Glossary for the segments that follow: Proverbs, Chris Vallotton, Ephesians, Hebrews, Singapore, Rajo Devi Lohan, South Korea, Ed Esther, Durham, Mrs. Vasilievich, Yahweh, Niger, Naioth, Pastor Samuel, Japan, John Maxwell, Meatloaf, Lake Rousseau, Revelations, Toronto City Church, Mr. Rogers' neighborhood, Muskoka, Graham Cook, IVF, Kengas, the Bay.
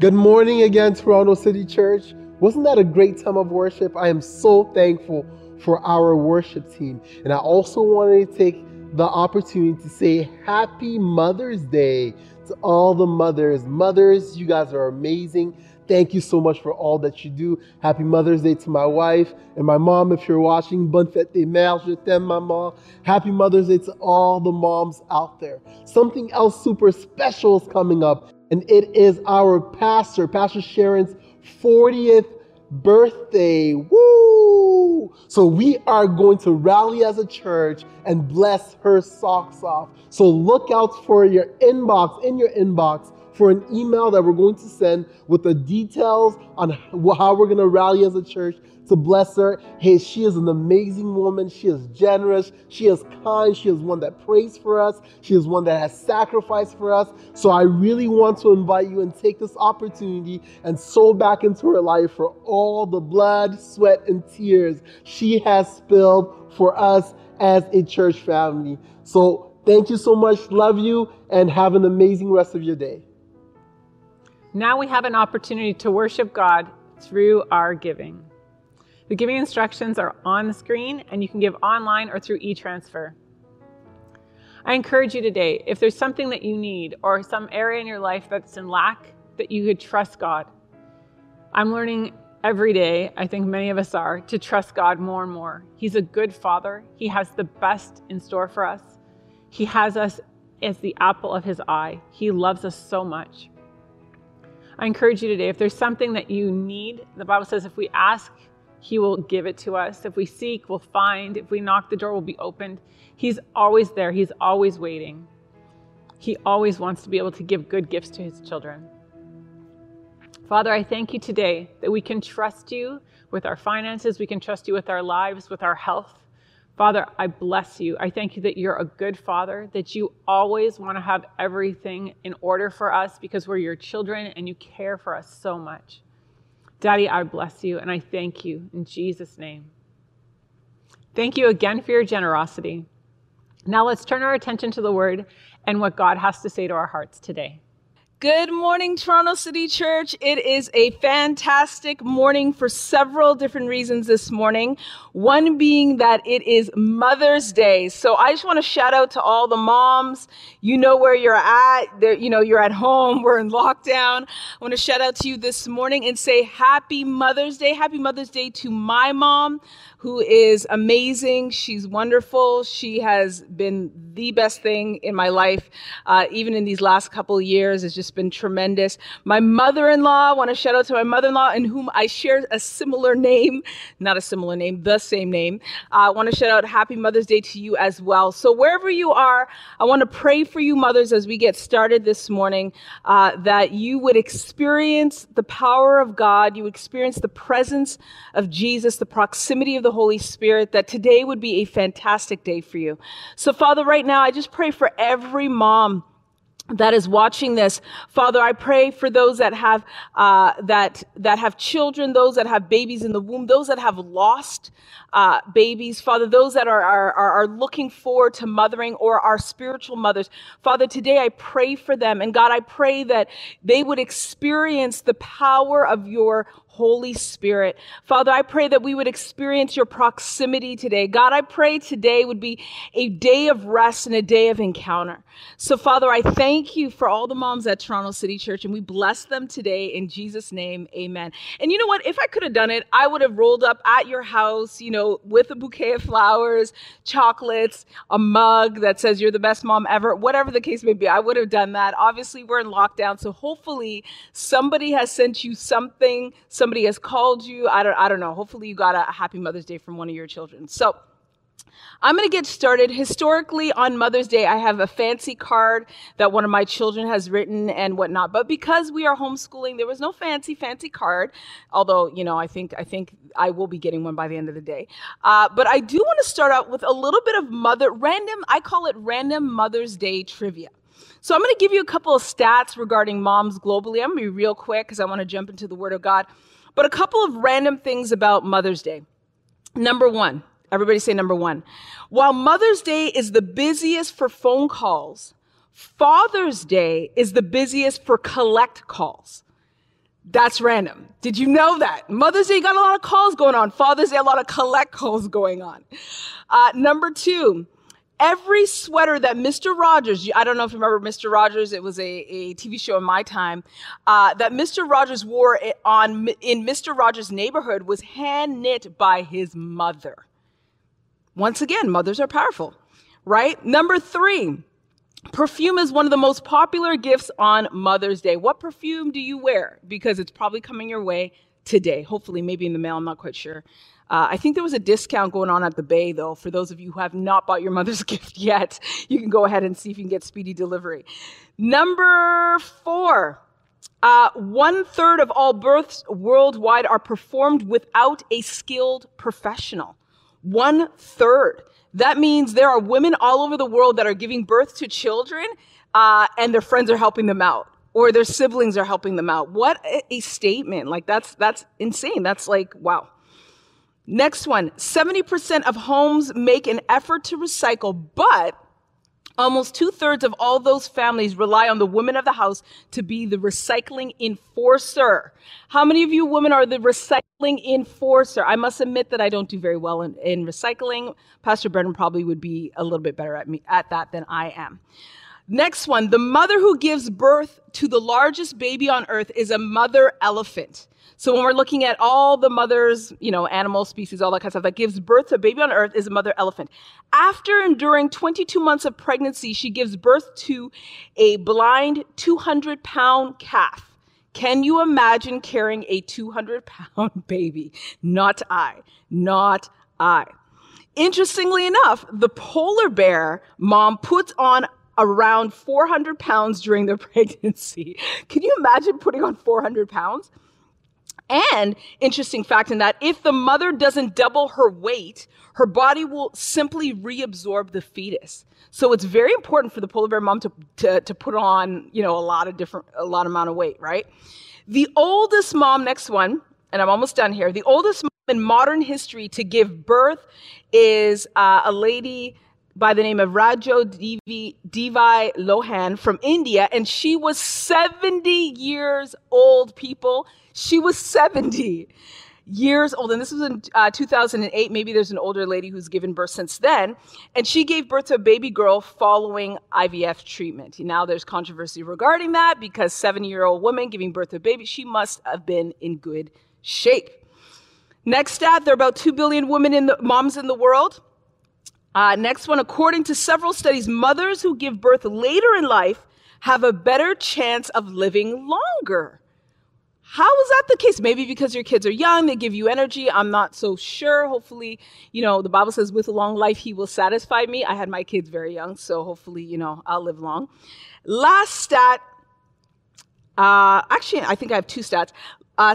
Good morning again, Toronto City Church. Wasn't that a great time of worship? I am so thankful for our worship team. And I also wanted to take the opportunity to say Happy Mother's Day to all the mothers. Mothers, you guys are amazing. Thank you so much for all that you do. Happy Mother's Day to my wife and my mom, if you're watching. Bonne fête des mères, je t'aime, maman. Happy Mother's Day to all the moms out there. Something else super special is coming up, and it is our pastor, Pastor Sharon's 40th birthday. Woo! So we are going to rally as a church and bless her socks off. So look out for your inbox, for an email that we're going to send with the details on how we're going to rally as a church to bless her. Hey, she is an amazing woman. She is generous. She is kind. She is one that prays for us. She is one that has sacrificed for us. So I really want to invite you and take this opportunity and sow back into her life for all the blood, sweat, and tears she has spilled for us as a church family. So thank you so much. Love you, and have an amazing rest of your day. Now we have an opportunity to worship God through our giving. The giving instructions are on the screen, and you can give online or through e-transfer. I encourage you today, if there's something that you need or some area in your life that's in lack, that you could trust God. I'm learning every day, I think many of us are, to trust God more and more. He's a good Father. He has the best in store for us. He has us as the apple of His eye. He loves us so much. I encourage you today, if there's something that you need, the Bible says if we ask, He will give it to us. If we seek, we'll find. If we knock, the door will be opened. He's always there. He's always waiting. He always wants to be able to give good gifts to His children. Father, I thank You today that we can trust You with our finances. We can trust You with our lives, with our health. Father, I bless You. I thank You that You're a good Father, that You always want to have everything in order for us because we're Your children and You care for us so much. Daddy, I bless You and I thank You in Jesus' name. Thank you again for your generosity. Now let's turn our attention to the Word and what God has to say to our hearts today. Good morning, Toronto City Church. It is a fantastic morning for several different reasons this morning. One being that it is Mother's Day. So I just want to shout out to all the moms. You know where you're at. You know, you're at home. We're in lockdown. I want to shout out to you this morning and say Happy Mother's Day. Happy Mother's Day to my mom, who is amazing. She's wonderful. She has been the best thing in my life, even in these last couple of years. It's just been tremendous. My mother-in-law, I want to shout out to my mother-in-law, in whom I share a similar name, not a similar name, the same name. I want to shout out Happy Mother's Day to you as well. So wherever you are, I want to pray for you mothers as we get started this morning, that you would experience the power of God, you experience the presence of Jesus, the proximity of the Holy Spirit, that today would be a fantastic day for you. So Father, right now, I just pray for every mom that is watching this. Father, I pray for those that have that have children, those that have babies in the womb, those that have lost babies. Father, those that are looking forward to mothering or are spiritual mothers. Father, today I pray for them. And God, I pray that they would experience the power of Your Holy Spirit. Father, I pray that we would experience Your proximity today. God, I pray today would be a day of rest and a day of encounter. So Father, I thank You for all the moms at Toronto City Church, and we bless them today in Jesus' name. Amen. And you know what? If I could have done it, I would have rolled up at your house, you know, with a bouquet of flowers, chocolates, a mug that says you're the best mom ever, whatever the case may be. I would have done that. Obviously, we're in lockdown, so hopefully somebody has sent you something. Somebody has called you. I don't know. Hopefully you got a Happy Mother's Day from one of your children. So I'm going to get started. Historically, on Mother's Day, I have a fancy card that one of my children has written and whatnot. But because we are homeschooling, there was no fancy card. Although, you know, I think I will be getting one by the end of the day. But I do want to start out with a little bit of I call it random Mother's Day trivia. So I'm going to give you a couple of stats regarding moms globally. I'm going to be real quick because I want to jump into the Word of God. But a couple of random things about Mother's Day. Number one, everybody say number one. While Mother's Day is the busiest for phone calls, Father's Day is the busiest for collect calls. That's random. Did you know that? Mother's Day got a lot of calls going on. Father's Day, a lot of collect calls going on. Number two, every sweater that Mr. Rogers, I don't know if you remember Mr. Rogers, it was a TV show in my time, that Mr. Rogers wore in Mr. Rogers' Neighborhood was hand knit by his mother. Once again, mothers are powerful, right? Number three, perfume is one of the most popular gifts on Mother's Day. What perfume do you wear? Because it's probably coming your way today. Hopefully, maybe in the mail. I'm not quite sure. I think there was a discount going on at the Bay, though. For those of you who have not bought your mother's gift yet, you can go ahead and see if you can get speedy delivery. Number four, 1/3 of all births worldwide are performed without a skilled professional. 1/3. That means there are women all over the world that are giving birth to children, and their friends are helping them out, or their siblings are helping them out. What a statement. Like, that's insane. That's like, wow. Next one, 70% of homes make an effort to recycle, but almost 2/3 of all those families rely on the women of the house to be the recycling enforcer. How many of you women are the recycling enforcer? I must admit that I don't do very well in recycling. Pastor Brennan probably would be a little bit better at that than I am. Next one, the mother who gives birth to the largest baby on earth is a mother elephant. So when we're looking at all the mothers, you know, animal species, all that kind of stuff that gives birth to a baby on earth is a mother elephant. After enduring 22 months of pregnancy, she gives birth to a blind 200-pound calf. Can you imagine carrying a 200-pound baby? Not I. Interestingly enough, the polar bear mom puts on around 400 pounds during their pregnancy. Can you imagine putting on 400 pounds? And interesting fact in that, if the mother doesn't double her weight, her body will simply reabsorb the fetus. So it's very important for the polar bear mom to put on, you know, a lot amount of weight, right? The oldest mom, next one, and I'm almost done here. The oldest mom in modern history to give birth is a lady by the name of Rajo Devi Lohan from India, and she was 70 years old, people. She was 70 years old, and this was in 2008. Maybe there's an older lady who's given birth since then, and she gave birth to a baby girl following IVF treatment. Now there's controversy regarding that because 70-year-old woman giving birth to a baby, she must have been in good shape. Next stat, there are about 2 billion women moms in the world. Next one, according to several studies, mothers who give birth later in life have a better chance of living longer. How is that the case? Maybe because your kids are young, they give you energy. I'm not so sure. Hopefully, you know, the Bible says with a long life, he will satisfy me. I had my kids very young, so hopefully, you know, I'll live long. Last stat, actually, I think I have two stats.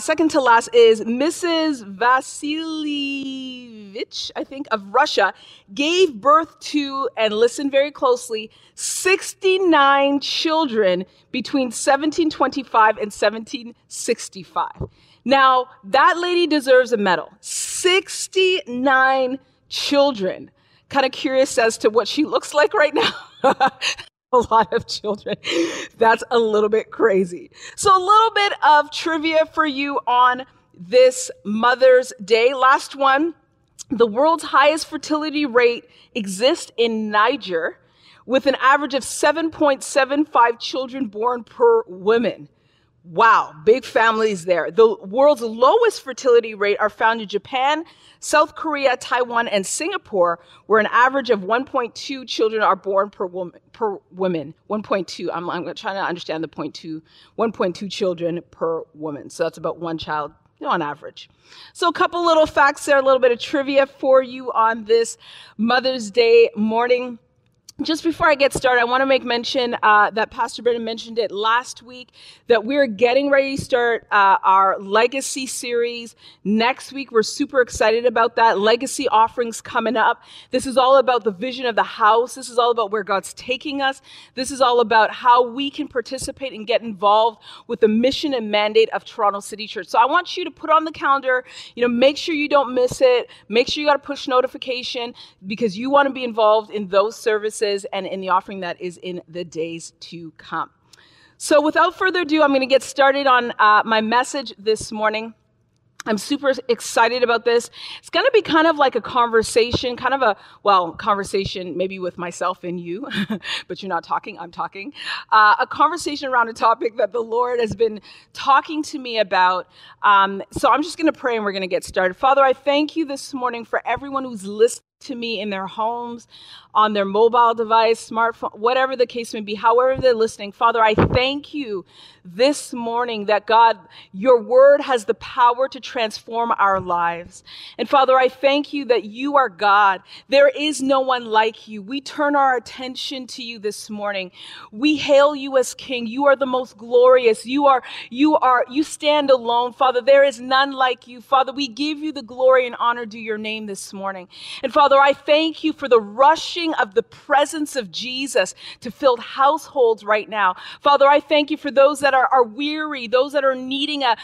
Second to last is Mrs. Vasilievich, I think, of Russia, gave birth to, and listen very closely, 69 children between 1725 and 1765. Now, that lady deserves a medal. 69 children. Kind of curious as to what she looks like right now. A lot of children. That's a little bit crazy. So a little bit of trivia for you on this Mother's Day. Last one, the world's highest fertility rate exists in Niger with an average of 7.75 children born per woman. Wow, big families there. The world's lowest fertility rate are found in Japan, South Korea, Taiwan, and Singapore, where an average of 1.2 children are born per woman. 1.2, I'm trying to understand the 0.2, 1.2 children per woman. So that's about one child, you know, on average. So a couple little facts there, a little bit of trivia for you on this Mother's Day morning. Just before I get started, I want to make mention that Pastor Brennan mentioned it last week, that we're getting ready to start our Legacy series next week. We're super excited about that. Legacy offerings coming up. This is all about the vision of the house. This is all about where God's taking us. This is all about how we can participate and get involved with the mission and mandate of Toronto City Church. So I want you to put on the calendar, you know, make sure you don't miss it. Make sure you got a push notification because you want to be involved in those services and in the offering that is in the days to come. So without further ado, I'm going to get started on my message this morning. I'm super excited about this. It's going to be kind of like a conversation, conversation maybe with myself and you, but you're not talking, I'm talking. A conversation around a topic that the Lord has been talking to me about. So I'm just going to pray and we're going to get started. Father, I thank you this morning for everyone who's listening to me in their homes, on their mobile device, smartphone, whatever the case may be, however they're listening. Father, I thank you this morning that, God, your word has the power to transform our lives. And Father, I thank you that you are God. There is no one like you. We turn our attention to you this morning. We hail you as King. You are the most glorious. You stand alone, Father. There is none like you. Father, we give you the glory and honor due your name this morning. And Father, I thank you for the rushing of the presence of Jesus to fill households right now. Father, I thank you for those that are weary, those that are needing a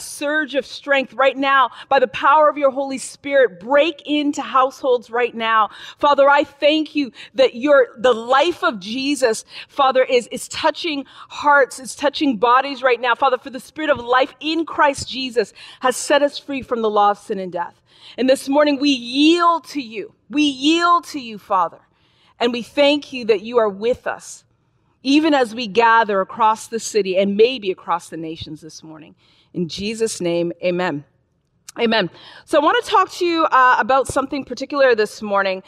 surge of strength right now. By the power of your Holy Spirit, break into households right now. Father, I thank you that the life of Jesus, Father, is touching hearts, it's touching bodies right now. Father, for the spirit of life in Christ Jesus has set us free from the law of sin and death. And this morning we yield to you. We yield to you, Father. And we thank you that you are with us, even as we gather across the city and maybe across the nations this morning. In Jesus' name, amen. Amen. So I want to talk to you about something particular this morning.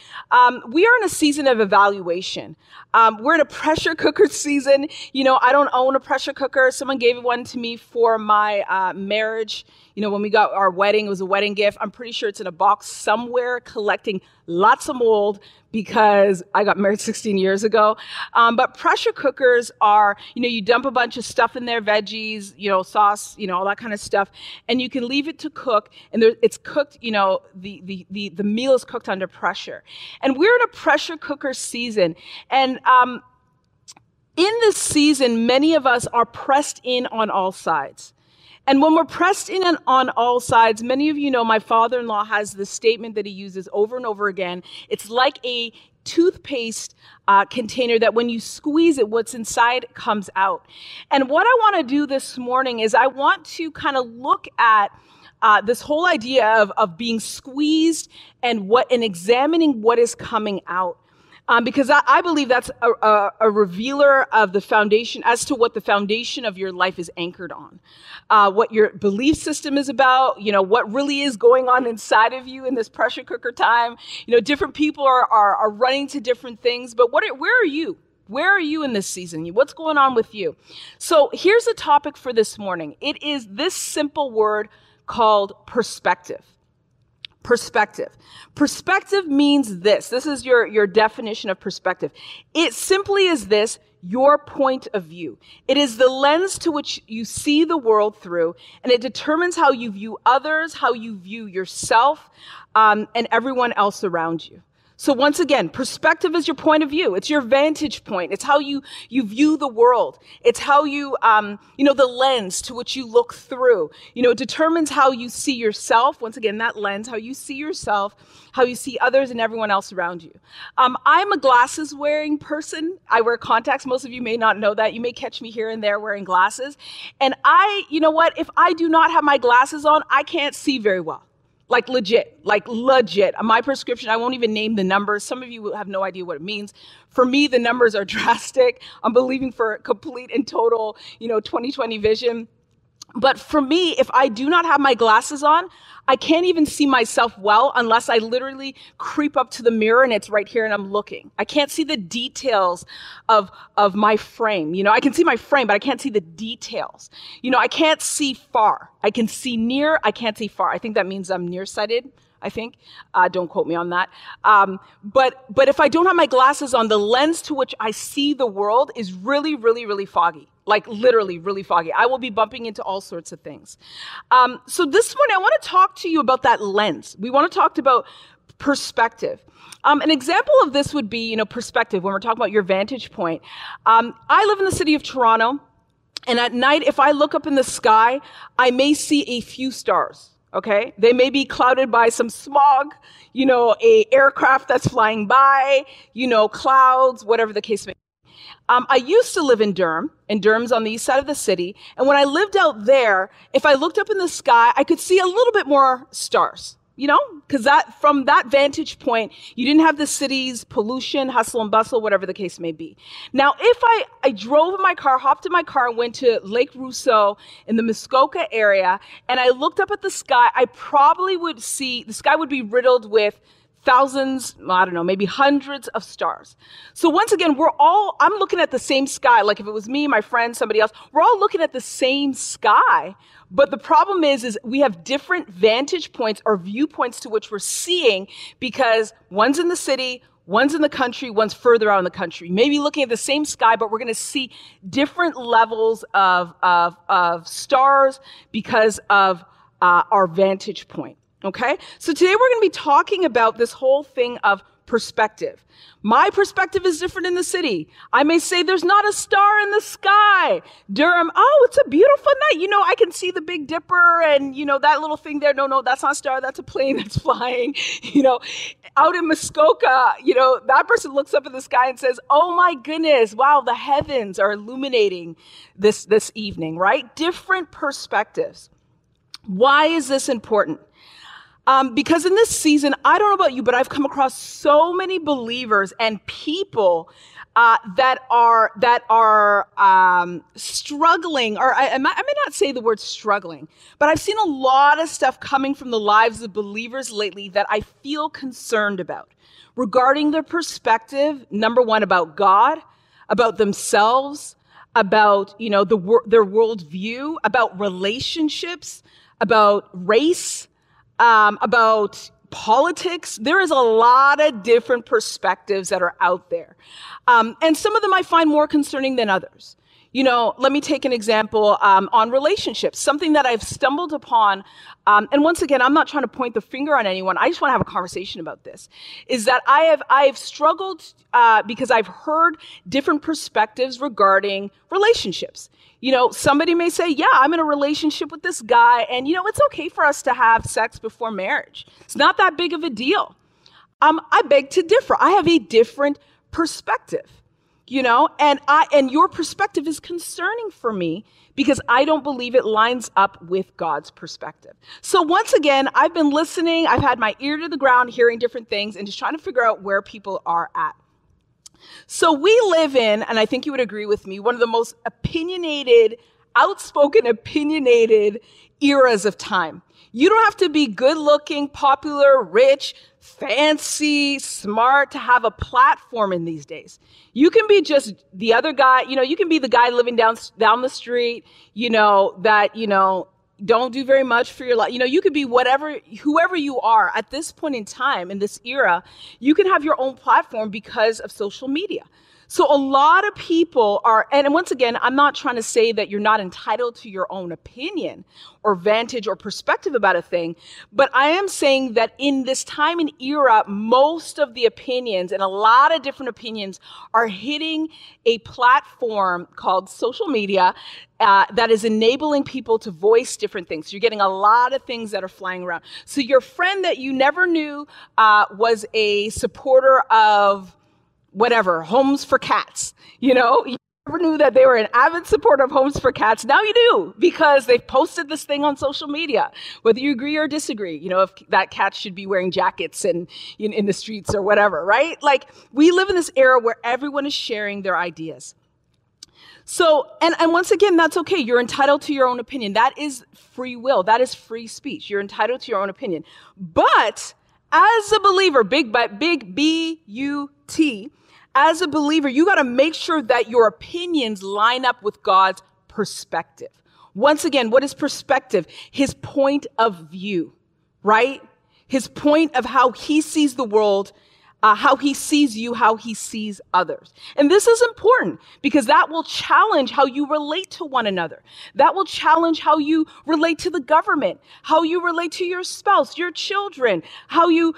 We are in a season of evaluation. We're in a pressure cooker season. You know, I don't own a pressure cooker. Someone gave one to me for my marriage. You know, when we got our wedding, it was a wedding gift. I'm pretty sure it's in a box somewhere collecting lots of mold because I got married 16 years ago. But pressure cookers are, you know, you dump a bunch of stuff in there, veggies, you know, sauce, you know, all that kind of stuff. And you can leave it to cook. And it's cooked, you know, the meal is cooked under pressure. And we're in a pressure cooker season. And in this season, many of us are pressed in on all sides. And when we're pressed in and on all sides, many of you know my father-in-law has this statement that he uses over and over again. It's like a toothpaste container that when you squeeze it, what's inside comes out. And what I want to do this morning is I want to kind of look at this whole idea of being squeezed and examining what is coming out. Because I believe that's a revealer of the foundation as to what the foundation of your life is anchored on, what your belief system is about, you know, what really is going on inside of you in this pressure cooker time. You know, different people are running to different things, but where are you? Where are you in this season? What's going on with you? So here's the topic for this morning. It is this simple word called perspective. Perspective. Perspective means this. This is your definition of perspective. It simply is this, your point of view. It is the lens to which you see the world through, and it determines how you view others, how you view yourself, and everyone else around you. So once again, perspective is your point of view. It's your vantage point. It's how you view the world. It's how you the lens to which you look through. You know, it determines how you see yourself. Once again, that lens, how you see yourself, how you see others and everyone else around you. I'm a glasses wearing person. I wear contacts. Most of you may not know that. You may catch me here and there wearing glasses. And you know what? If I do not have my glasses on, I can't see very well. Like legit. My prescription, I won't even name the numbers. Some of you have no idea what it means. For me, the numbers are drastic. I'm believing for complete and total, 20/20 vision. But for me, if I do not have my glasses on, I can't even see myself well unless I literally creep up to the mirror and it's right here and I'm looking. I can't see the details of my frame. You know, I can see my frame, but I can't see the details. You know, I can't see far. I can see near, I can't see far. I think that means I'm nearsighted. I think. Don't quote me on that. But if I don't have my glasses on, the lens to which I see the world is really, really, really foggy. Like literally really foggy. I will be bumping into all sorts of things. So this morning, I want to talk to you about that lens. We want to talk about perspective. An example of this would be, perspective when we're talking about your vantage point. I live in the city of Toronto, and at night, if I look up in the sky, I may see a few stars. Okay, they may be clouded by some smog, a aircraft that's flying by, clouds, whatever the case may be. I used to live in Durham, and Durham's on the east side of the city. And when I lived out there, if I looked up in the sky, I could see a little bit more stars, you know, because that from that vantage point, you didn't have the city's pollution, hustle and bustle, whatever the case may be. Now, if I drove in my car, hopped in my car, and went to Lake Rousseau in the Muskoka area, and I looked up at the sky, I probably would see the sky would be riddled with thousands, I don't know, maybe hundreds of stars. So once again, I'm looking at the same sky. Like if it was me, my friend, somebody else, we're all looking at the same sky. But the problem is we have different vantage points or viewpoints to which we're seeing, because one's in the city, one's in the country, one's further out in the country. Maybe looking at the same sky, but we're going to see different levels of stars because of our vantage point. Okay, so today we're going to be talking about this whole thing of perspective. My perspective is different in the city. I may say there's not a star in the sky. Durham, oh, it's a beautiful night. You know, I can see the Big Dipper and, you know, that little thing there. No, that's not a star. That's a plane that's flying. You know, out in Muskoka, you know, that person looks up in the sky and says, oh my goodness, wow, the heavens are illuminating this evening, right? Different perspectives. Why is this important? Because in this season, I don't know about you, but I've come across so many believers and people that are struggling, or I may not say the word struggling, but I've seen a lot of stuff coming from the lives of believers lately that I feel concerned about regarding their perspective, number one, about God, about themselves, about, you know, their worldview, about relationships, about race, about politics. There is a lot of different perspectives that are out there. And some of them I find more concerning than others. You know, let me take an example on relationships, something that I've stumbled upon. And once again, I'm not trying to point the finger on anyone. I just want to have a conversation about this, is that I have struggled because I've heard different perspectives regarding relationships. You know, somebody may say, yeah, I'm in a relationship with this guy, and, you know, it's okay for us to have sex before marriage. It's not that big of a deal. I beg to differ. I have a different perspective, you know, and your perspective is concerning for me because I don't believe it lines up with God's perspective. So once again, I've been listening. I've had my ear to the ground, hearing different things and just trying to figure out where people are at. So we live in, and I think you would agree with me, one of the most opinionated, outspoken, opinionated eras of time. You don't have to be good-looking, popular, rich, fancy, smart to have a platform in these days. You can be just the other guy, you know, you can be the guy living down the street, you know, that, you know, don't do very much for your life. You know, you could be whoever you are at this point in time, in this era, you can have your own platform because of social media. So a lot of people are, and once again, I'm not trying to say that you're not entitled to your own opinion or vantage or perspective about a thing, but I am saying that in this time and era, most of the opinions and a lot of different opinions are hitting a platform called social media that is enabling people to voice different things. So you're getting a lot of things that are flying around. So your friend that you never knew was a supporter of whatever, homes for cats, you know? You never knew that they were an avid supporter of homes for cats. Now you do, because they've posted this thing on social media, whether you agree or disagree, you know, if that cat should be wearing jackets and in the streets or whatever, right? Like, we live in this era where everyone is sharing their ideas. So, and once again, that's okay. You're entitled to your own opinion. That is free will. That is free speech. You're entitled to your own opinion. But as a believer, big B-U-T, as a believer, you got to make sure that your opinions line up with God's perspective. Once again, what is perspective? His point of view, right? His point of how he sees the world, how he sees you, how he sees others. And this is important because that will challenge how you relate to one another. That will challenge how you relate to the government, how you relate to your spouse, your children, how you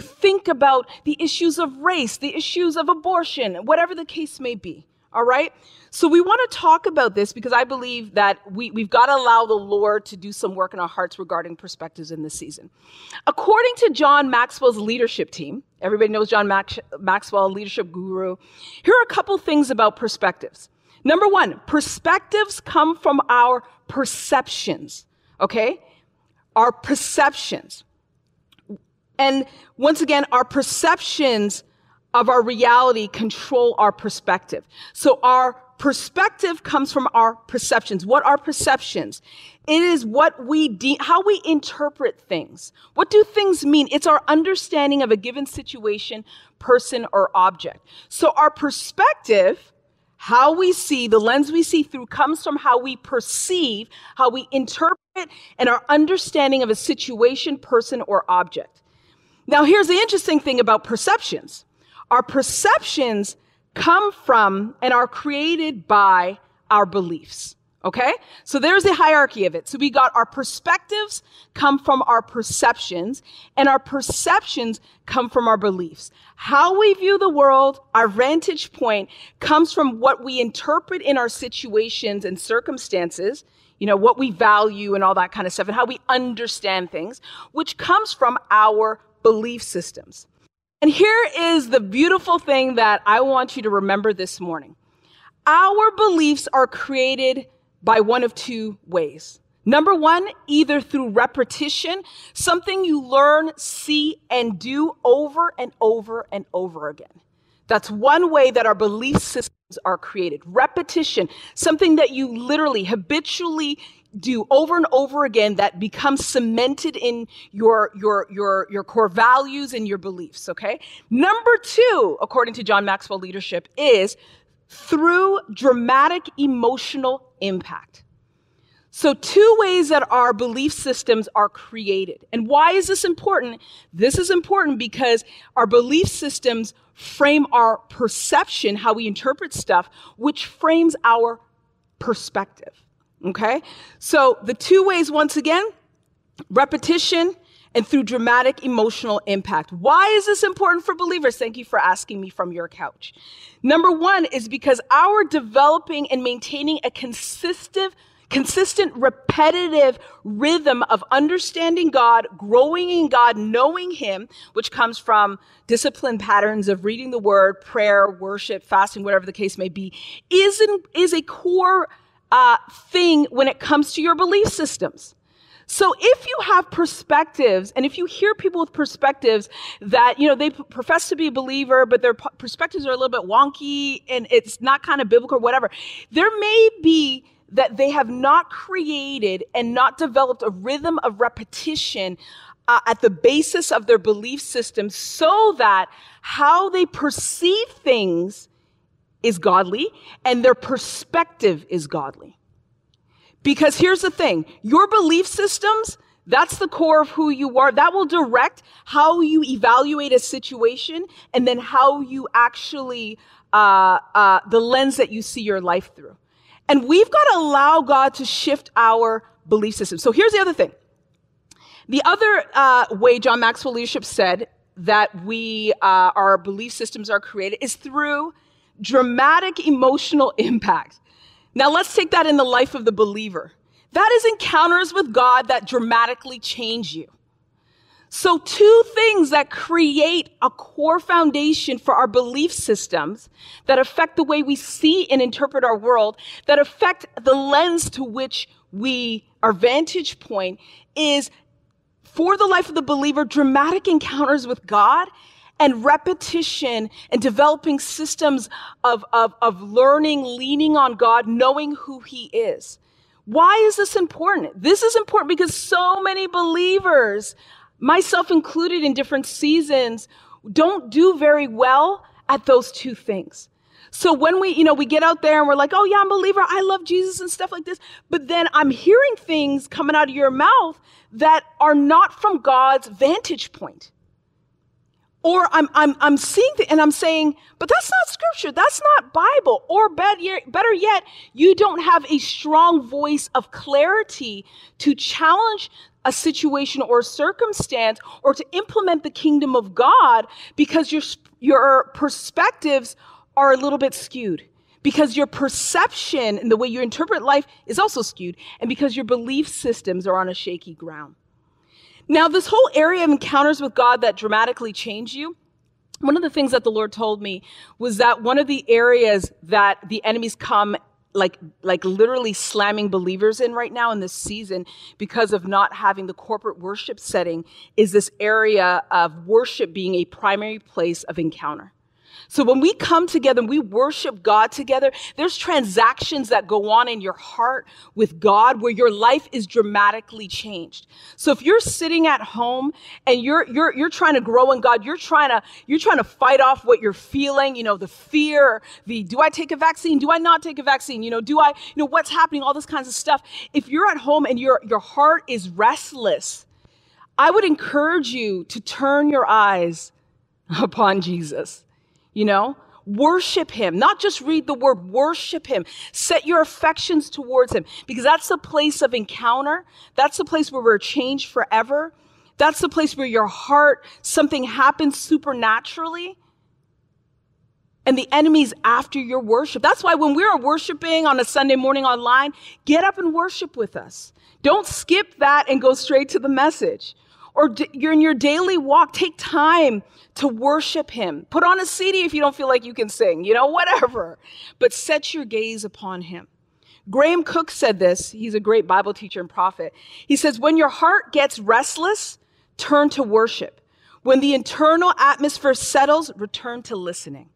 think about the issues of race, the issues of abortion, whatever the case may be, all right? So we want to talk about this because I believe that we've got to allow the Lord to do some work in our hearts regarding perspectives in this season. According to John Maxwell's leadership team, everybody knows John Maxwell, leadership guru, here are a couple things about perspectives. Number one, perspectives come from our perceptions, okay? Our perceptions. And once again, our perceptions of our reality control our perspective. So our perspective comes from our perceptions. What are perceptions? It is what we how we interpret things. What do things mean? It's our understanding of a given situation, person, or object. So our perspective, how we see, the lens we see through, comes from how we perceive, how we interpret, and our understanding of a situation, person, or object. Now, here's the interesting thing about perceptions. Our perceptions come from and are created by our beliefs, okay? So there's the hierarchy of it. So we got our perspectives come from our perceptions, and our perceptions come from our beliefs. How we view the world, our vantage point, comes from what we interpret in our situations and circumstances, you know, what we value and all that kind of stuff, and how we understand things, which comes from our belief systems. And here is the beautiful thing that I want you to remember this morning. Our beliefs are created by one of two ways. Number one, either through repetition, something you learn, see, and do over and over and over again. That's one way that our belief systems are created. Repetition, something that you literally, habitually do over and over again that becomes cemented in your core values and your beliefs, okay? Number two, according to John Maxwell leadership, is through dramatic emotional impact. So two ways that our belief systems are created. And why is this important? This is important because our belief systems frame our perception, how we interpret stuff, which frames our perspective. Okay, so the two ways, once again, repetition and through dramatic emotional impact. Why is this important for believers? Thank you for asking me from your couch. Number one is because our developing and maintaining a consistent, repetitive rhythm of understanding God, growing in God, knowing Him, which comes from discipline patterns of reading the Word, prayer, worship, fasting, whatever the case may be, is a core thing when it comes to your belief systems. So if you have perspectives, and if you hear people with perspectives that, you know, they profess to be a believer, but their perspectives are a little bit wonky and it's not kind of biblical or whatever, there may be that they have not created and not developed a rhythm of repetition at the basis of their belief system so that how they perceive things is godly, and their perspective is godly. Because here's the thing, your belief systems, that's the core of who you are. That will direct how you evaluate a situation and then how you actually, the lens that you see your life through. And we've got to allow God to shift our belief system. So here's the other thing. The other way John Maxwell leadership said that our belief systems are created is through dramatic emotional impact. Now let's take that in the life of the believer. That is encounters with God that dramatically change you. So two things that create a core foundation for our belief systems that affect the way we see and interpret our world, that affect the lens to which our vantage point is for the life of the believer, dramatic encounters with God and repetition and developing systems of learning, leaning on God, knowing who He is. Why is this important? This is important because so many believers, myself included in different seasons, don't do very well at those two things. So when we get out there and we're like, oh yeah, I'm a believer, I love Jesus and stuff like this, but then I'm hearing things coming out of your mouth that are not from God's vantage point. Or I'm seeing it and I'm saying, but that's not scripture, that's not Bible. Or better yet, you don't have a strong voice of clarity to challenge a situation or circumstance or to implement the kingdom of God because your perspectives are a little bit skewed. because your perception and the way you interpret life is also skewed, and because your belief systems are on a shaky ground. Now, this whole area of encounters with God that dramatically change you, one of the things that the Lord told me was that one of the areas that the enemies come like literally slamming believers in right now in this season because of not having the corporate worship setting is this area of worship being a primary place of encounter. So when we come together and we worship God together, there's transactions that go on in your heart with God where your life is dramatically changed. So if you're sitting at home and you're trying to grow in God, you're trying to fight off what you're feeling, you know, the fear, the do I take a vaccine? Do I not take a vaccine? You know, what's happening? All this kinds of stuff. If you're at home and your heart is restless, I would encourage you to turn your eyes upon Jesus. You know, worship him, not just read the word, worship him, set your affections towards him, because that's the place of encounter. That's the place where we're changed forever. That's the place where your heart, something happens supernaturally. And the enemy's after your worship. That's why when we are worshiping on a Sunday morning online, get up and worship with us. Don't skip that and go straight to the message. Or you're in your daily walk, take time to worship him. Put on a CD if you don't feel like you can sing, you know, whatever. But set your gaze upon him. Graham Cook said this. He's a great Bible teacher and prophet. He says, when your heart gets restless, turn to worship. When the internal atmosphere settles, return to listening.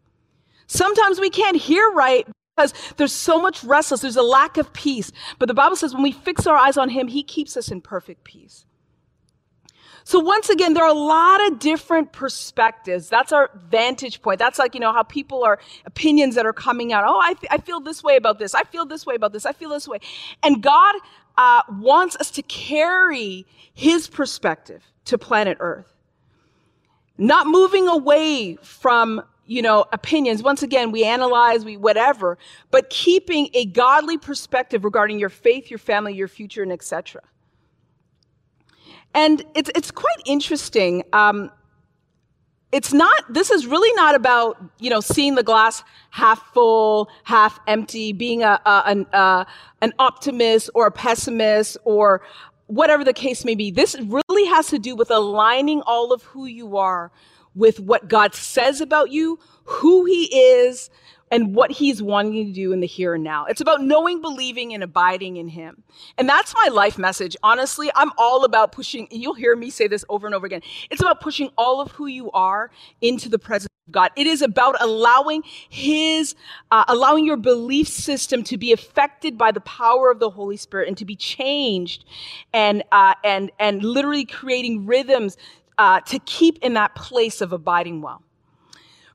Sometimes we can't hear right because there's so much restlessness. There's a lack of peace. But the Bible says when we fix our eyes on him, he keeps us in perfect peace. So once again, there are a lot of different perspectives. That's our vantage point. That's like, you know, how people are, opinions that are coming out. Oh, I feel this way about this. I feel this way about this. I feel this way. And God wants us to carry his perspective to planet Earth. Not moving away from, you know, opinions. Once again, we analyze, we whatever, but keeping a godly perspective regarding your faith, your family, your future, and et cetera. And it's quite interesting. This is really not about, you know, seeing the glass half full, half empty, being an optimist or a pessimist or whatever the case may be. This really has to do with aligning all of who you are with what God says about you, who he is, and what he's wanting you to do in the here and now. It's about knowing, believing, and abiding in him. And that's my life message. Honestly, I'm all about pushing, and you'll hear me say this over and over again, it's about pushing all of who you are into the presence of God. It is about allowing allowing your belief system to be affected by the power of the Holy Spirit and to be changed and literally creating rhythms to keep in that place of abiding well.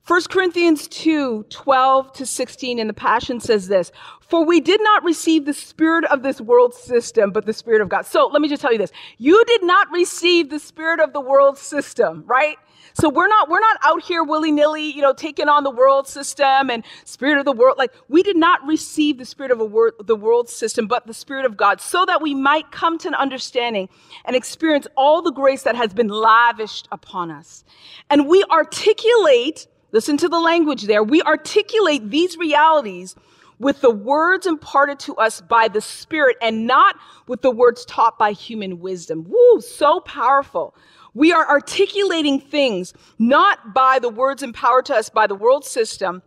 1 Corinthians 2:12-16 in the Passion says this, for we did not receive the spirit of this world system, but the spirit of God. So let me just tell you this. You did not receive the spirit of the world system, right? So we're not out here willy-nilly, you know, taking on the world system and spirit of the world. Like, we did not receive the spirit of the world system, but the spirit of God, so that we might come to an understanding and experience all the grace that has been lavished upon us. And we articulate, listen to the language there. We articulate these realities with the words imparted to us by the Spirit and not with the words taught by human wisdom. Woo, so powerful. We are articulating things not by the words empowered to us by the world system,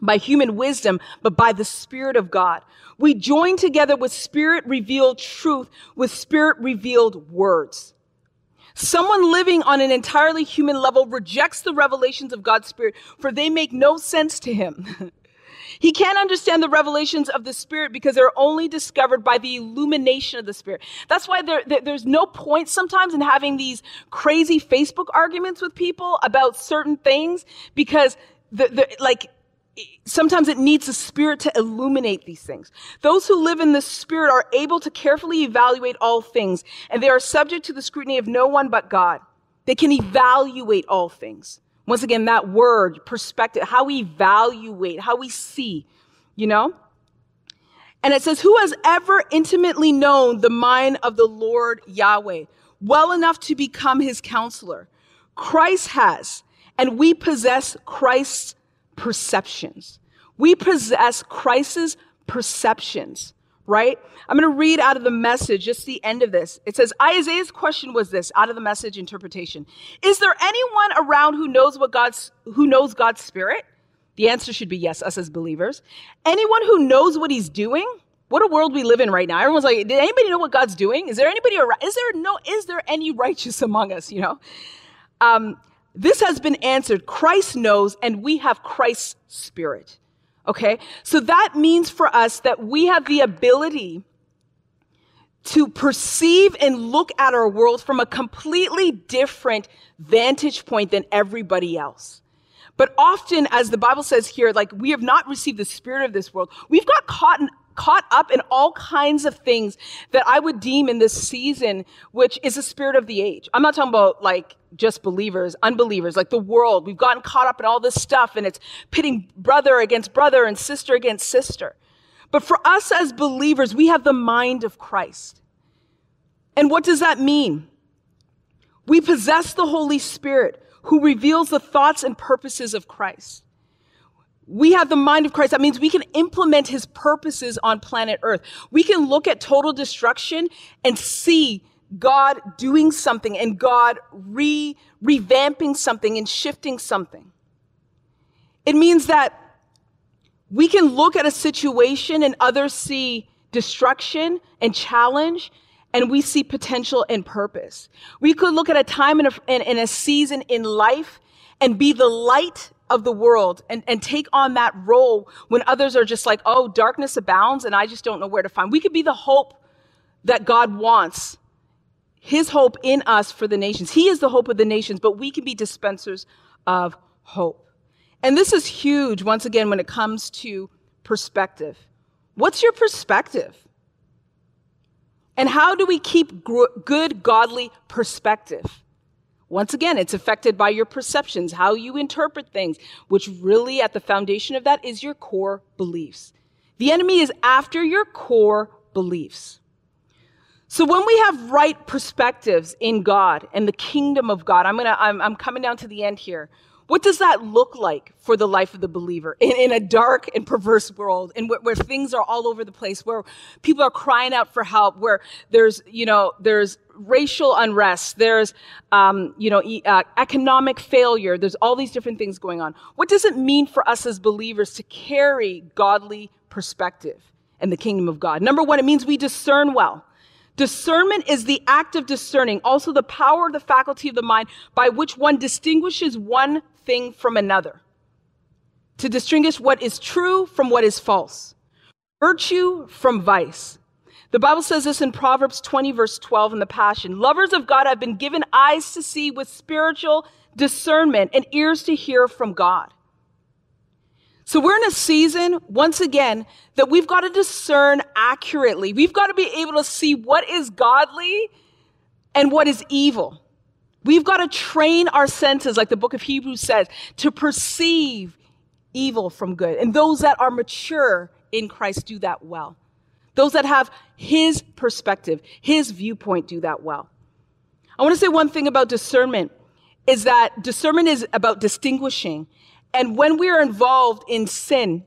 by human wisdom, but by the Spirit of God. We join together with Spirit-revealed truth, with Spirit-revealed words. Someone living on an entirely human level rejects the revelations of God's Spirit, for they make no sense to him. He can't understand the revelations of the Spirit because they're only discovered by the illumination of the Spirit. That's why there's no point sometimes in having these crazy Facebook arguments with people about certain things, because sometimes it needs the Spirit to illuminate these things. Those who live in the Spirit are able to carefully evaluate all things, and they are subject to the scrutiny of no one but God. They can evaluate all things. Once again, that word, perspective, how we evaluate, how we see, you know? And it says, who has ever intimately known the mind of the Lord Yahweh well enough to become his counselor? Christ has, and we possess Christ's perceptions. We possess Christ's perceptions, right? I'm going to read out of the Message, just the end of this. It says, Isaiah's question was this, out of the Message interpretation. Is there anyone around who knows God's spirit? The answer should be yes, us as believers. Anyone who knows what he's doing? What a world we live in right now. Everyone's like, did anybody know what God's doing? Is there anybody around? Is there any righteous among us, you know? This has been answered. Christ knows, and we have Christ's spirit. Okay, so that means for us that we have the ability to perceive and look at our world from a completely different vantage point than everybody else. But often, as the Bible says here, like, we have not received the spirit of this world. We've got caught up in all kinds of things that I would deem in this season, which is the spirit of the age. I'm not talking about like just believers, unbelievers, like the world. We've gotten caught up in all this stuff, and it's pitting brother against brother and sister against sister. But for us as believers, we have the mind of Christ. And what does that mean? We possess the Holy Spirit, who reveals the thoughts and purposes of Christ. We have the mind of Christ. That means we can implement his purposes on planet Earth. We can look at total destruction and see God doing something and God revamping something and shifting something. It means that we can look at a situation and others see destruction and challenge, and we see potential and purpose. We could look at a time and a season in life and be the light of the world and take on that role when others are just like, oh, darkness abounds and I just don't know where to find. We could be the hope that God wants, his hope in us for the nations. He is the hope of the nations, but we can be dispensers of hope. And this is huge, once again, when it comes to perspective. What's your perspective? And how do we keep good, godly perspective? Once again, it's affected by your perceptions, how you interpret things, which really at the foundation of that is your core beliefs. The enemy is after your core beliefs. So when we have right perspectives in God and the kingdom of God, I'm coming down to the end here. What does that look like for the life of the believer in a dark and perverse world, and where things are all over the place, where people are crying out for help, where there's racial unrest, there's economic failure, there's all these different things going on. What does it mean for us as believers to carry godly perspective in the kingdom of God? Number one, it means we discern well. Discernment is the act of discerning, also the power of the faculty of the mind by which one distinguishes one thing from another, to distinguish what is true from what is false, virtue from vice. The Bible says this in Proverbs 20, verse 12 in the Passion. Lovers of God have been given eyes to see with spiritual discernment and ears to hear from God. So we're in a season, once again, that we've got to discern accurately. We've got to be able to see what is godly and what is evil. We've got to train our senses, like the book of Hebrews says, to perceive evil from good. And those that are mature in Christ do that well. Those that have his perspective, his viewpoint, do that well. I want to say one thing about discernment, is that discernment is about distinguishing. And when we are involved in sin,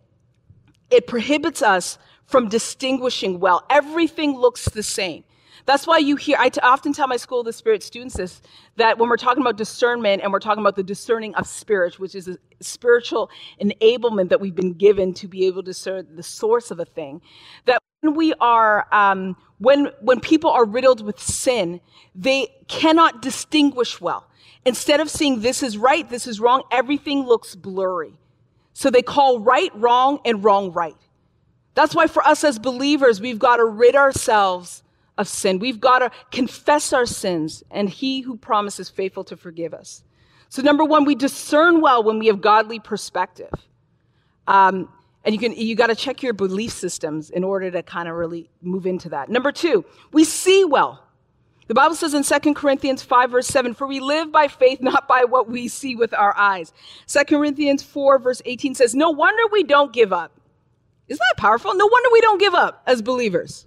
it prohibits us from distinguishing well. Everything looks the same. That's why you hear, I often tell my School of the Spirit students this, that when we're talking about discernment and we're talking about the discerning of spirit, which is a spiritual enablement that we've been given to be able to discern the source of a thing, that when we are, when people are riddled with sin, they cannot distinguish well. Instead of seeing this is right, this is wrong, everything looks blurry. So they call right wrong and wrong right. That's why for us as believers, we've got to rid ourselves of sin. We've got to confess our sins, and he who promises faithful to forgive us. So number one, we discern well when we have godly perspective. And you got to check your belief systems in order to kind of really move into that. Number two, we see well. The Bible says in 2 Corinthians 5, verse 7, for we live by faith, not by what we see with our eyes. 2 Corinthians 4, verse 18 says, no wonder we don't give up. Isn't that powerful? No wonder we don't give up as believers.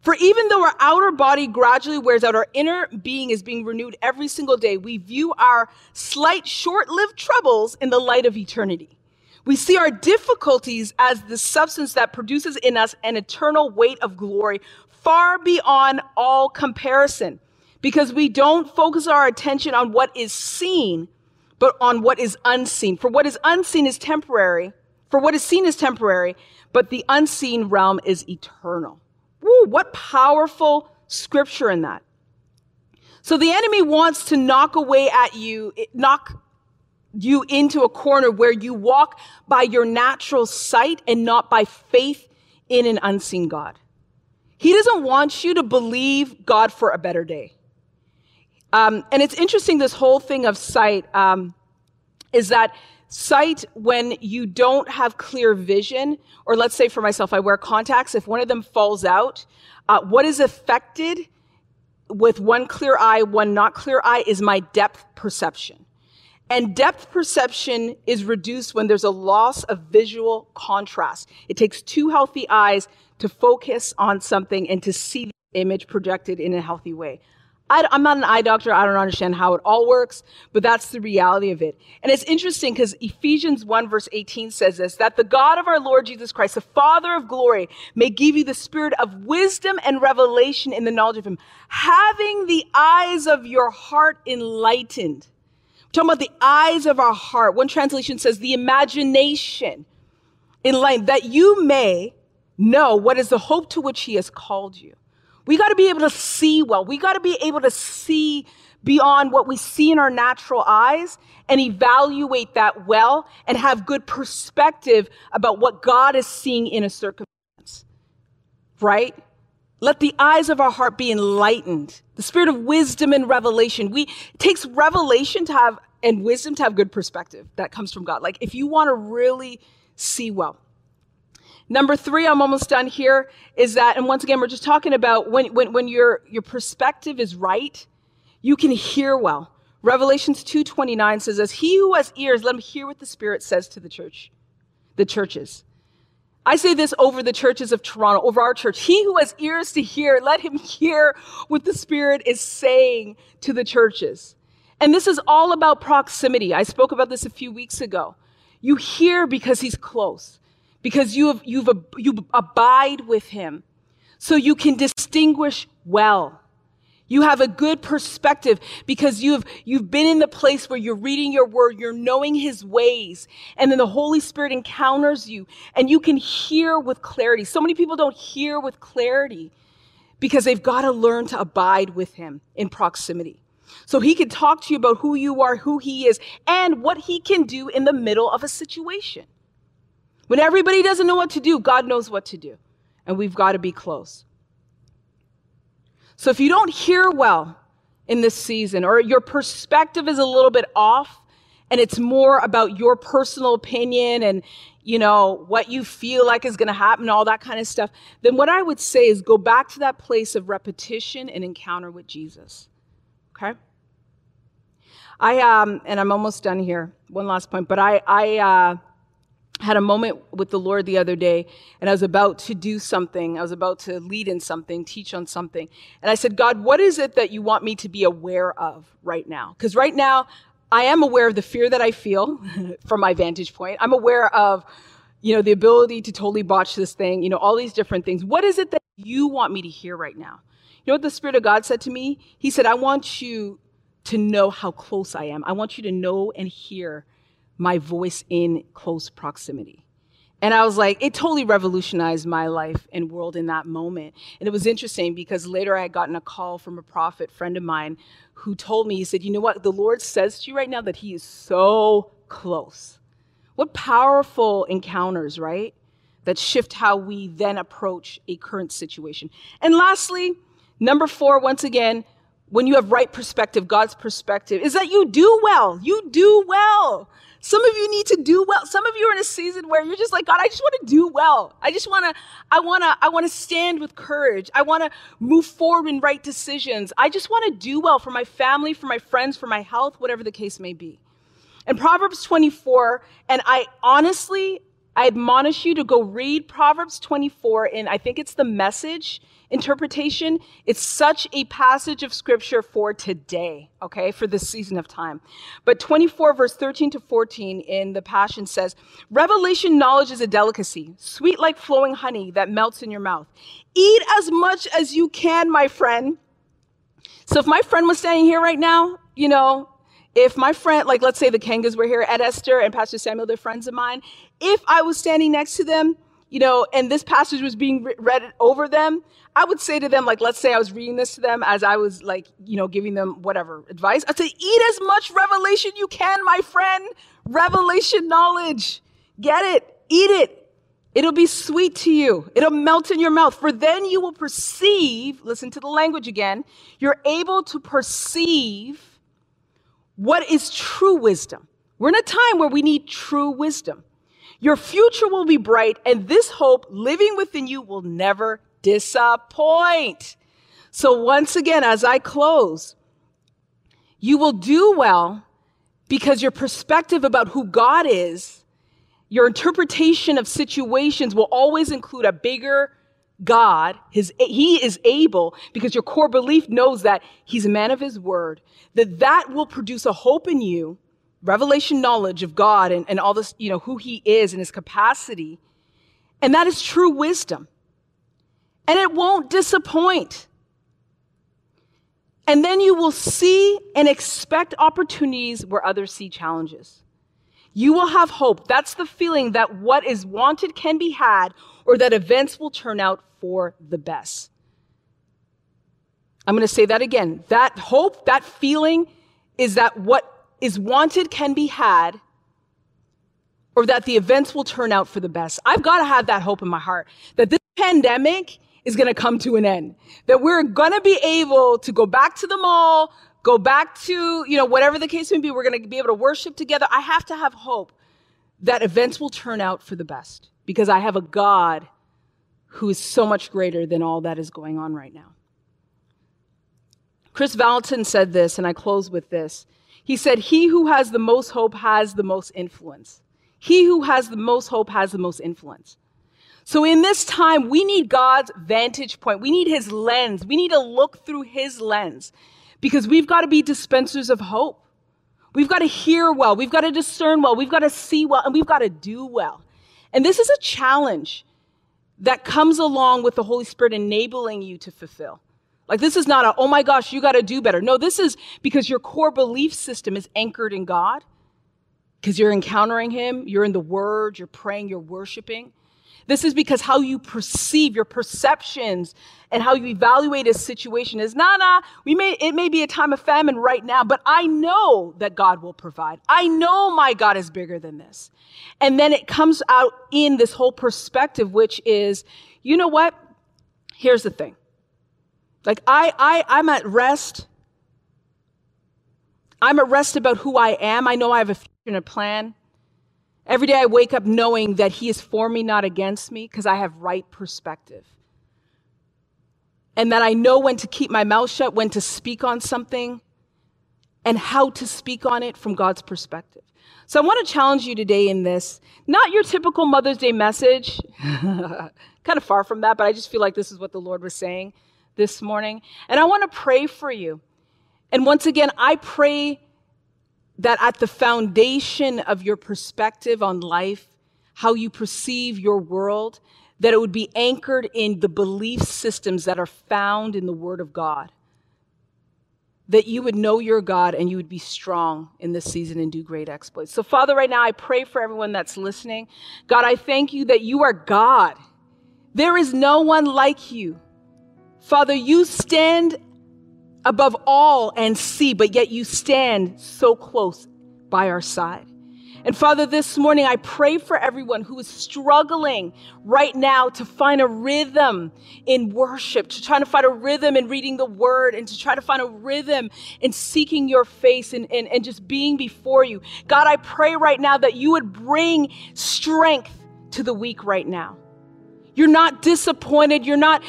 For even though our outer body gradually wears out, our inner being is being renewed every single day. We view our slight, short-lived troubles in the light of eternity. We see our difficulties as the substance that produces in us an eternal weight of glory far beyond all comparison, because we don't focus our attention on what is seen, but on what is unseen. For what is unseen is temporary. For what is seen is temporary, but the unseen realm is eternal. Woo, what powerful scripture in that. So the enemy wants to knock away at you, knock you into a corner where you walk by your natural sight and not by faith in an unseen God. He doesn't want you to believe God for a better day. And it's interesting, this whole thing of sight is that sight, when you don't have clear vision, or let's say for myself, I wear contacts. If one of them falls out, what is affected with one clear eye, one not clear eye, is my depth perception. And depth perception is reduced when there's a loss of visual contrast. It takes two healthy eyes to focus on something and to see the image projected in a healthy way. I'm not an eye doctor. I don't understand how it all works, but that's the reality of it. And it's interesting because Ephesians 1 verse 18 says this, that the God of our Lord Jesus Christ, the Father of glory, may give you the spirit of wisdom and revelation in the knowledge of him, having the eyes of your heart enlightened. We're talking about the eyes of our heart. One translation says the imagination enlightened, that you may know what is the hope to which he has called you. We got to be able to see well. We got to be able to see beyond what we see in our natural eyes and evaluate that well and have good perspective about what God is seeing in a circumstance, right? Let the eyes of our heart be enlightened. The spirit of wisdom and revelation. It takes revelation to have and wisdom to have good perspective that comes from God. Like if you want to really see well. Number three, I'm almost done here, is that, and once again, we're just talking about when your perspective is right, you can hear well. Revelations 2:29 says this, he who has ears, let him hear what the Spirit says to the church, the churches. I say this over the churches of Toronto, over our church. He who has ears to hear, let him hear what the Spirit is saying to the churches. And this is all about proximity. I spoke about this a few weeks ago. You hear because he's close. Because you abide with him. So you can distinguish well. You have a good perspective because you've been in the place where you're reading your word, you're knowing his ways, and then the Holy Spirit encounters you and you can hear with clarity. So many people don't hear with clarity because they've got to learn to abide with him in proximity. So he can talk to you about who you are, who he is, and what he can do in the middle of a situation. When everybody doesn't know what to do, God knows what to do. And we've got to be close. So if you don't hear well in this season, or your perspective is a little bit off, and it's more about your personal opinion and, you know, what you feel like is going to happen, all that kind of stuff, then what I would say is go back to that place of repetition and encounter with Jesus. Okay? And I'm almost done here. One last point. But I had a moment with the Lord the other day, and I was about to do something. I was about to lead in something, teach on something. And I said, God, what is it that you want me to be aware of right now? Because right now, I am aware of the fear that I feel from my vantage point. I'm aware of, you know, the ability to totally botch this thing, you know, all these different things. What is it that you want me to hear right now? You know what the Spirit of God said to me? He said, I want you to know how close I am. I want you to know and hear my voice in close proximity. And I was like, it totally revolutionized my life and world in that moment. And it was interesting because later I had gotten a call from a prophet friend of mine who told me, he said, you know what, the Lord says to you right now that he is so close. What powerful encounters, right? That shift how we then approach a current situation. And lastly, number four, once again, when you have right perspective, God's perspective, is that you do well. You do well. Some of you need to do well. Some of you are in a season where you're just like, God, I just want to do well. I want to stand with courage. I want to move forward in right decisions. I just want to do well for my family, for my friends, for my health, whatever the case may be. And Proverbs 24, and I admonish you to go read Proverbs 24 in, I think it's the Message interpretation. It's such a passage of scripture for today, okay, for this season of time. But 24, verse 13 to 14 in the Passion says, revelation knowledge is a delicacy, sweet like flowing honey that melts in your mouth. Eat as much as you can, my friend. So if my friend was standing here right now, you know, if my friend, like let's say the Kengas were here, Ed Esther and Pastor Samuel, they're friends of mine. If I was standing next to them, you know, and this passage was being read over them, I would say to them, like, let's say I was reading this to them as I was, like, you know, giving them whatever advice. I'd say, eat as much revelation you can, my friend. Revelation knowledge. Get it. Eat it. It'll be sweet to you. It'll melt in your mouth. For then you will perceive, listen to the language again, you're able to perceive what is true wisdom. We're in a time where we need true wisdom. Your future will be bright, and this hope living within you will never disappoint. So once again, as I close, you will do well because your perspective about who God is, your interpretation of situations will always include a bigger God. He is able, because your core belief knows that he's a man of his word, that will produce a hope in you. Revelation knowledge of God and all this, you know, who he is and his capacity. And that is true wisdom. And it won't disappoint. And then you will see and expect opportunities where others see challenges. You will have hope. That's the feeling that what is wanted can be had, or that events will turn out for the best. I'm going to say that again. That hope, that feeling is that what is wanted can be had, or that the events will turn out for the best. I've got to have that hope in my heart that this pandemic is going to come to an end, that we're going to be able to go back to the mall, go back to, you know, whatever the case may be, we're going to be able to worship together. I have to have hope that events will turn out for the best, because I have a God who is so much greater than all that is going on right now. Chris Vallotton said this, and I close with this. He said, he who has the most hope has the most influence. He who has the most hope has the most influence. So in this time, we need God's vantage point. We need his lens. We need to look through his lens, because we've got to be dispensers of hope. We've got to hear well. We've got to discern well. We've got to see well, and we've got to do well. And this is a challenge that comes along with the Holy Spirit enabling you to fulfill. Like, this is not a, oh my gosh, you got to do better. No, this is because your core belief system is anchored in God, because you're encountering him, you're in the word, you're praying, you're worshiping. This is because how you perceive, your perceptions and how you evaluate a situation is, it may be a time of famine right now, but I know that God will provide. I know my God is bigger than this. And then it comes out in this whole perspective, which is, you know what? Here's the thing. Like, I'm at rest. I'm at rest about who I am. I know I have a future and a plan. Every day I wake up knowing that he is for me, not against me, because I have right perspective. And that I know when to keep my mouth shut, when to speak on something, and how to speak on it from God's perspective. So I want to challenge you today in this, not your typical Mother's Day message, kind of far from that, but I just feel like this is what the Lord was saying this morning. And I want to pray for you. And once again, I pray that at the foundation of your perspective on life, how you perceive your world, that it would be anchored in the belief systems that are found in the Word of God. That you would know your God and you would be strong in this season and do great exploits. So Father, right now, I pray for everyone that's listening. God, I thank you that you are God. There is no one like you. Father, you stand above all and see, but yet you stand so close by our side. And Father, this morning, I pray for everyone who is struggling right now to find a rhythm in worship, to try to find a rhythm in reading the word, and to try to find a rhythm in seeking your face and just being before you. God, I pray right now that you would bring strength to the weak right now. You're not disappointed. You're not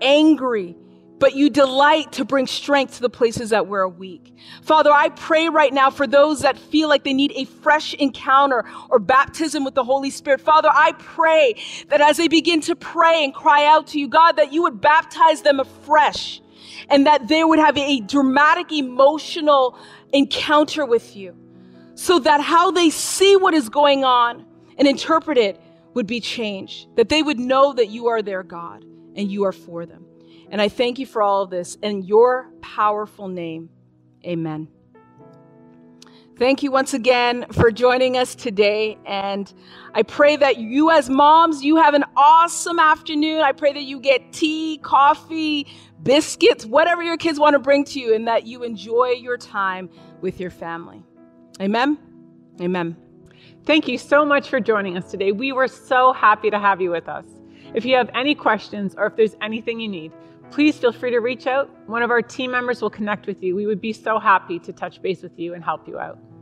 angry, but you delight to bring strength to the places that we're weak. Father, I pray right now for those that feel like they need a fresh encounter or baptism with the Holy Spirit. Father, I pray that as they begin to pray and cry out to you, God, that you would baptize them afresh and that they would have a dramatic emotional encounter with you so that how they see what is going on and interpret it would be changed, that they would know that you are their God and you are for them. And I thank you for all of this in your powerful name. Amen. Thank you once again for joining us today. And I pray that you as moms, you have an awesome afternoon. I pray that you get tea, coffee, biscuits, whatever your kids want to bring to you, and that you enjoy your time with your family. Amen. Amen. Thank you so much for joining us today. We were so happy to have you with us. If you have any questions or if there's anything you need, please feel free to reach out. One of our team members will connect with you. We would be so happy to touch base with you and help you out.